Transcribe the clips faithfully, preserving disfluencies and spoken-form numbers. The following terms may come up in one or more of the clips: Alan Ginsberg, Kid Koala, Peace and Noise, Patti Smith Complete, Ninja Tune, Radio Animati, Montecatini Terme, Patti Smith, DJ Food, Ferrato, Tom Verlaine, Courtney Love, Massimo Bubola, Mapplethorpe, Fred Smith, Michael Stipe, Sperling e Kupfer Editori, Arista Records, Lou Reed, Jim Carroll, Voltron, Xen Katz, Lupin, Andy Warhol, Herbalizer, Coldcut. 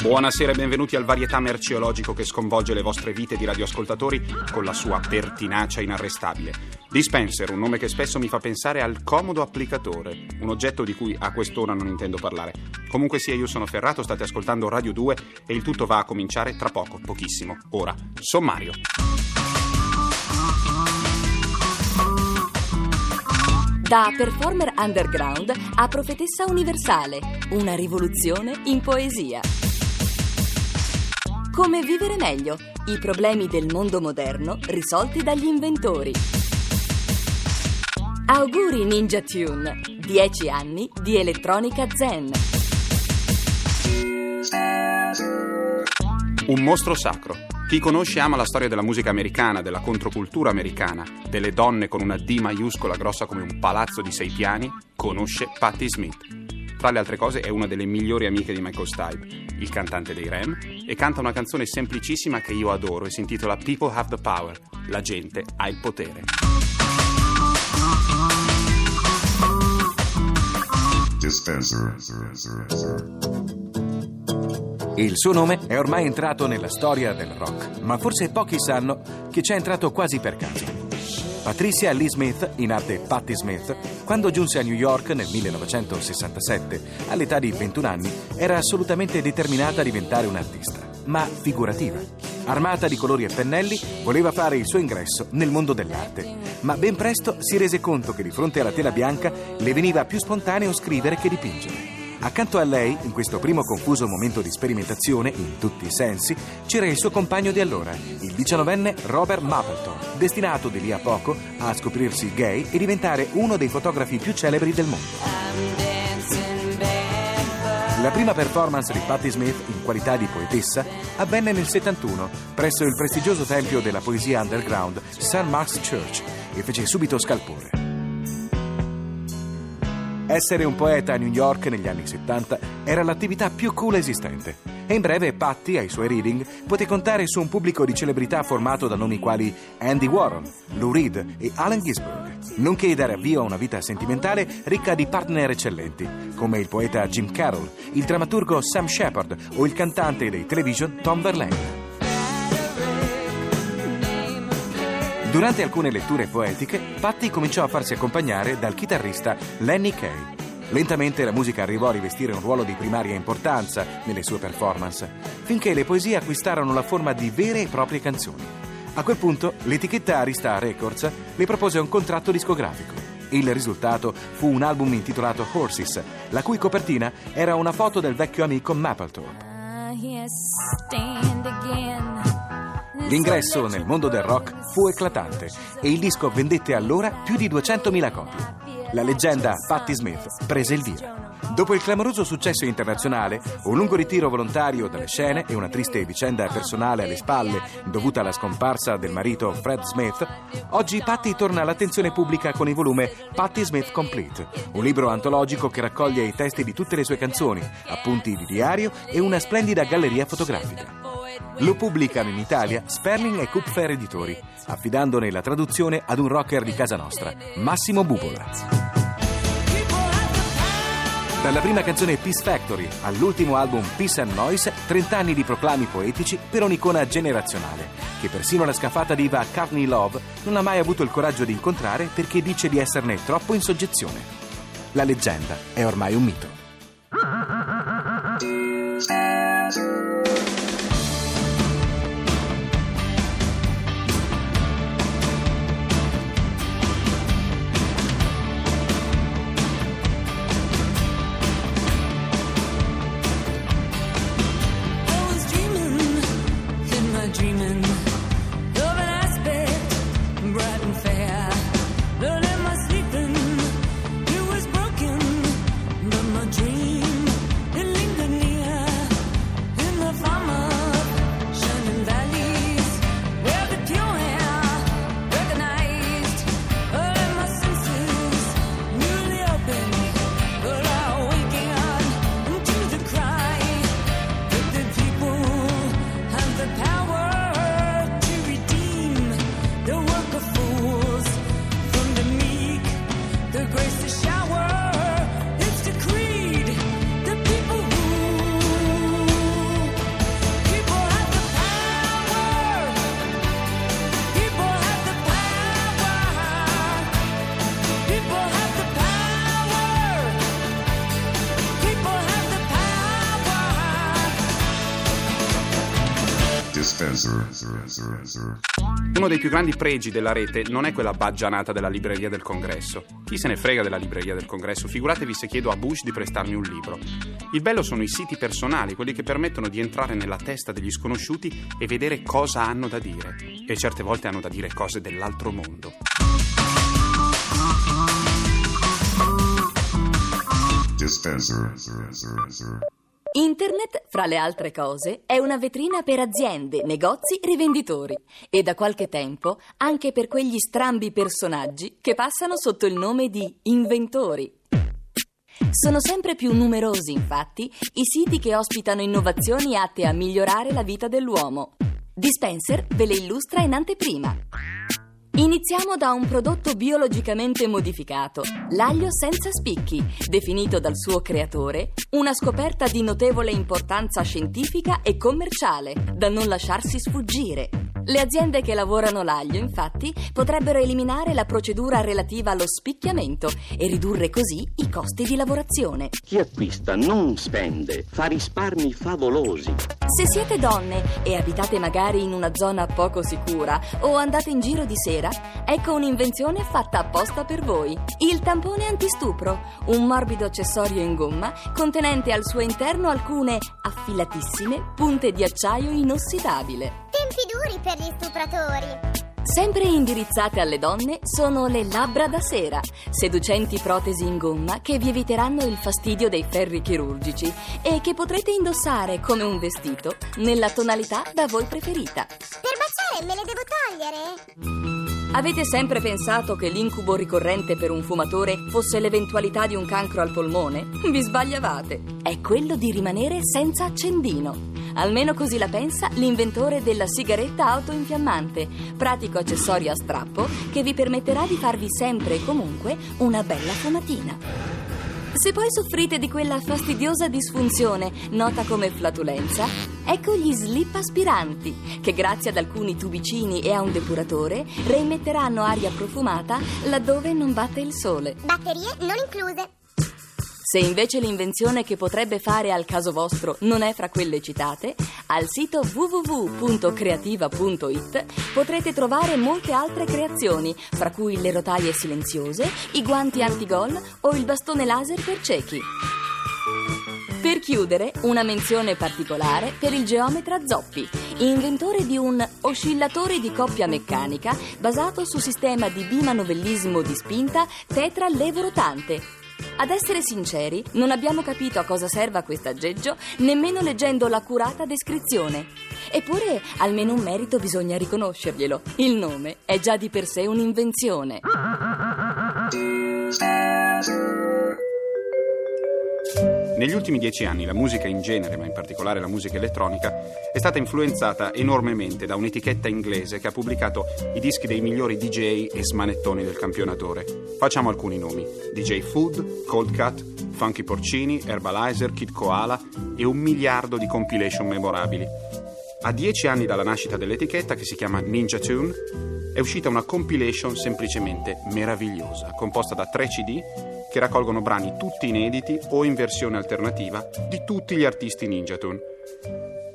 Buonasera e benvenuti al varietà merceologico che sconvolge le vostre vite di radioascoltatori con la sua pertinacia inarrestabile. Dispenser, un nome che spesso mi fa pensare al comodo applicatore, un oggetto di cui a quest'ora non intendo parlare. Comunque sia, io sono Ferrato, state ascoltando Radio due e il tutto va a cominciare tra poco, pochissimo. Ora, sommario. Da performer underground a profetessa universale, una rivoluzione in poesia. Come vivere meglio, i problemi del mondo moderno risolti dagli inventori. Auguri Ninja Tune, dieci anni di elettronica zen. Un mostro sacro. Chi conosce ama la storia della musica americana, della controcultura americana, delle donne con una D maiuscola grossa come un palazzo di sei piani, conosce Patti Smith. Tra le altre cose è una delle migliori amiche di Michael Stipe, il cantante dei Ram, e canta una canzone semplicissima che io adoro e si intitola People Have the Power, la gente ha il potere. Il suo nome è ormai entrato nella storia del rock, ma forse pochi sanno che ci è entrato quasi per caso. Patricia Lee Smith, in arte Patti Smith, quando giunse a New York nel millenovecentosessantasette, all'età di ventuno anni, era assolutamente determinata a diventare un'artista, ma figurativa. Armata di colori e pennelli, voleva fare il suo ingresso nel mondo dell'arte, ma ben presto si rese conto che di fronte alla tela bianca le veniva più spontaneo scrivere che dipingere. Accanto a lei, in questo primo confuso momento di sperimentazione, in tutti i sensi, c'era il suo compagno di allora, il diciannovenne Robert Mappleton, destinato di lì a poco a scoprirsi gay e diventare uno dei fotografi più celebri del mondo. La prima performance di Patti Smith, in qualità di poetessa, avvenne nel settantuno, presso il prestigioso tempio della poesia underground, Saint Mark's Church, e fece subito scalpore. Essere un poeta a New York negli anni settanta era l'attività più cool esistente e in breve Patti, ai suoi reading, poté contare su un pubblico di celebrità formato da nomi quali Andy Warhol, Lou Reed e Alan Ginsberg, nonché dare avvio a una vita sentimentale ricca di partner eccellenti, come il poeta Jim Carroll, il drammaturgo Sam Shepard o il cantante dei Television Tom Verlaine. Durante alcune letture poetiche, Patti cominciò a farsi accompagnare dal chitarrista Lenny Kaye. Lentamente la musica arrivò a rivestire un ruolo di primaria importanza nelle sue performance, finché le poesie acquistarono la forma di vere e proprie canzoni. A quel punto, l'etichetta Arista Records le propose un contratto discografico. Il risultato fu un album intitolato Horses, la cui copertina era una foto del vecchio amico Mapplethorpe. L'ingresso nel mondo del rock fu eclatante e il disco vendette allora più di duecentomila copie. La leggenda Patti Smith prese il via. Dopo il clamoroso successo internazionale, un lungo ritiro volontario dalle scene e una triste vicenda personale alle spalle dovuta alla scomparsa del marito Fred Smith, oggi Patti torna all'attenzione pubblica con il volume Patti Smith Complete, un libro antologico che raccoglie i testi di tutte le sue canzoni, appunti di diario e una splendida galleria fotografica. Lo pubblicano in Italia Sperling e Kupfer Editori, affidandone la traduzione ad un rocker di casa nostra, Massimo Bubola. Dalla prima canzone Peace Factory all'ultimo album Peace and Noise, trenta anni di proclami poetici per un'icona generazionale, che persino la scafata diva Courtney Love non ha mai avuto il coraggio di incontrare perché dice di esserne troppo in soggezione. La leggenda è ormai un mito. Uno dei più grandi pregi della rete non è quella baggianata della libreria del congresso. Chi se ne frega della libreria del congresso? Figuratevi se chiedo a Bush di prestarmi un libro. Il bello sono i siti personali, quelli che permettono di entrare nella testa degli sconosciuti e vedere cosa hanno da dire. E certe volte hanno da dire cose dell'altro mondo. Dispenser. Internet, fra le altre cose, è una vetrina per aziende, negozi, rivenditori e da qualche tempo anche per quegli strambi personaggi che passano sotto il nome di inventori. Sono sempre più numerosi, infatti, i siti che ospitano innovazioni atte a migliorare la vita dell'uomo. Dispenser ve le illustra in anteprima. Iniziamo da un prodotto biologicamente modificato, l'aglio senza spicchi, definito dal suo creatore una scoperta di notevole importanza scientifica e commerciale, da non lasciarsi sfuggire. Le aziende che lavorano l'aglio, infatti, potrebbero eliminare la procedura relativa allo spicchiamento e ridurre così i costi di lavorazione. Chi acquista non spende, fa risparmi favolosi. Se siete donne e abitate magari in una zona poco sicura o andate in giro di sera, ecco un'invenzione fatta apposta per voi. Il tampone antistupro, un morbido accessorio in gomma contenente al suo interno alcune affilatissime punte di acciaio inossidabile. Tempi duri per gli stupratori! Sempre indirizzate alle donne sono le labbra da sera, seducenti protesi in gomma che vi eviteranno il fastidio dei ferri chirurgici e che potrete indossare come un vestito nella tonalità da voi preferita. Per baciare me le devo togliere? Avete sempre pensato che l'incubo ricorrente per un fumatore fosse l'eventualità di un cancro al polmone? Vi sbagliavate. È quello di rimanere senza accendino. Almeno così la pensa l'inventore della sigaretta autoinfiammante, pratico accessorio a strappo che vi permetterà di farvi sempre e comunque una bella fumatina. Se poi soffrite di quella fastidiosa disfunzione, nota come flatulenza, ecco gli slip aspiranti, che grazie ad alcuni tubicini e a un depuratore reimetteranno aria profumata laddove non batte il sole. Batterie non incluse. Se invece l'invenzione che potrebbe fare al caso vostro non è fra quelle citate, al sito w w w punto creativa punto i t potrete trovare molte altre creazioni, fra cui le rotaie silenziose, i guanti antigol o il bastone laser per ciechi. Per chiudere, una menzione particolare per il geometra Zoppi, inventore di un oscillatore di coppia meccanica basato su sistema di bimanovellismo di spinta tetra-levorotante. Ad essere sinceri, non abbiamo capito a cosa serva questo aggeggio, nemmeno leggendo l'accurata descrizione. Eppure, almeno un merito bisogna riconoscerglielo. Il nome è già di per sé un'invenzione. Negli ultimi dieci anni la musica in genere, ma in particolare la musica elettronica, è stata influenzata enormemente da un'etichetta inglese che ha pubblicato i dischi dei migliori D J e smanettoni del campionatore. Facciamo alcuni nomi: D J Food, Coldcut, Funky Porcini, Herbalizer, Kid Koala e un miliardo di compilation memorabili. A dieci anni dalla nascita dell'etichetta, che si chiama Ninja Tune, è uscita una compilation semplicemente meravigliosa, composta da tre C D che raccolgono brani tutti inediti o in versione alternativa di tutti gli artisti Ninja Tune.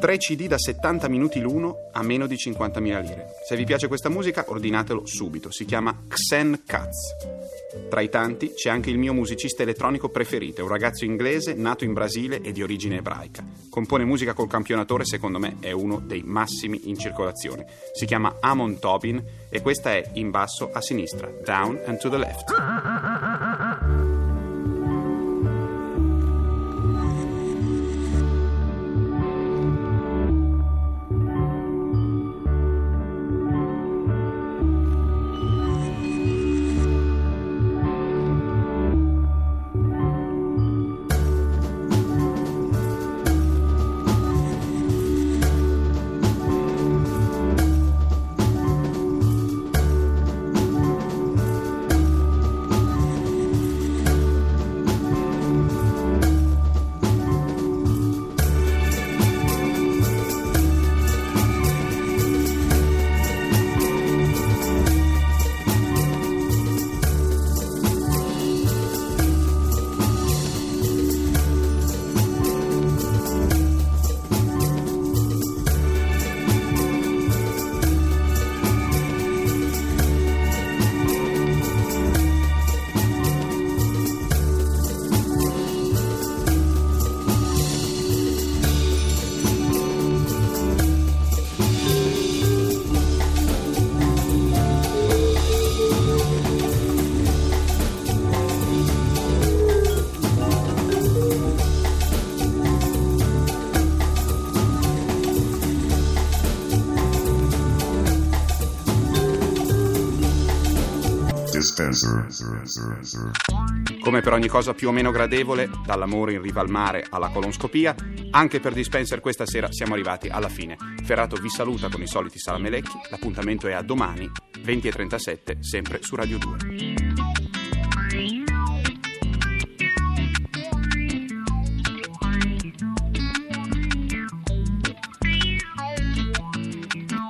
Tre C D da settanta minuti l'uno a meno di cinquantamila lire. Se vi piace questa musica, ordinatelo subito. Si chiama Xen Katz. Tra i tanti c'è anche il mio musicista elettronico preferito, un ragazzo inglese nato in Brasile e di origine ebraica. Compone musica col campionatore, secondo me è uno dei massimi in circolazione. Si chiama Amon Tobin e questa è In basso a sinistra, Down and to the Left. Dispenser. Come per ogni cosa più o meno gradevole, dall'amore in riva al mare alla colonscopia, anche per Dispenser questa sera siamo arrivati alla fine. Ferrato vi saluta con i soliti salamelecchi, l'appuntamento è a domani venti e trentasette sempre su Radio due.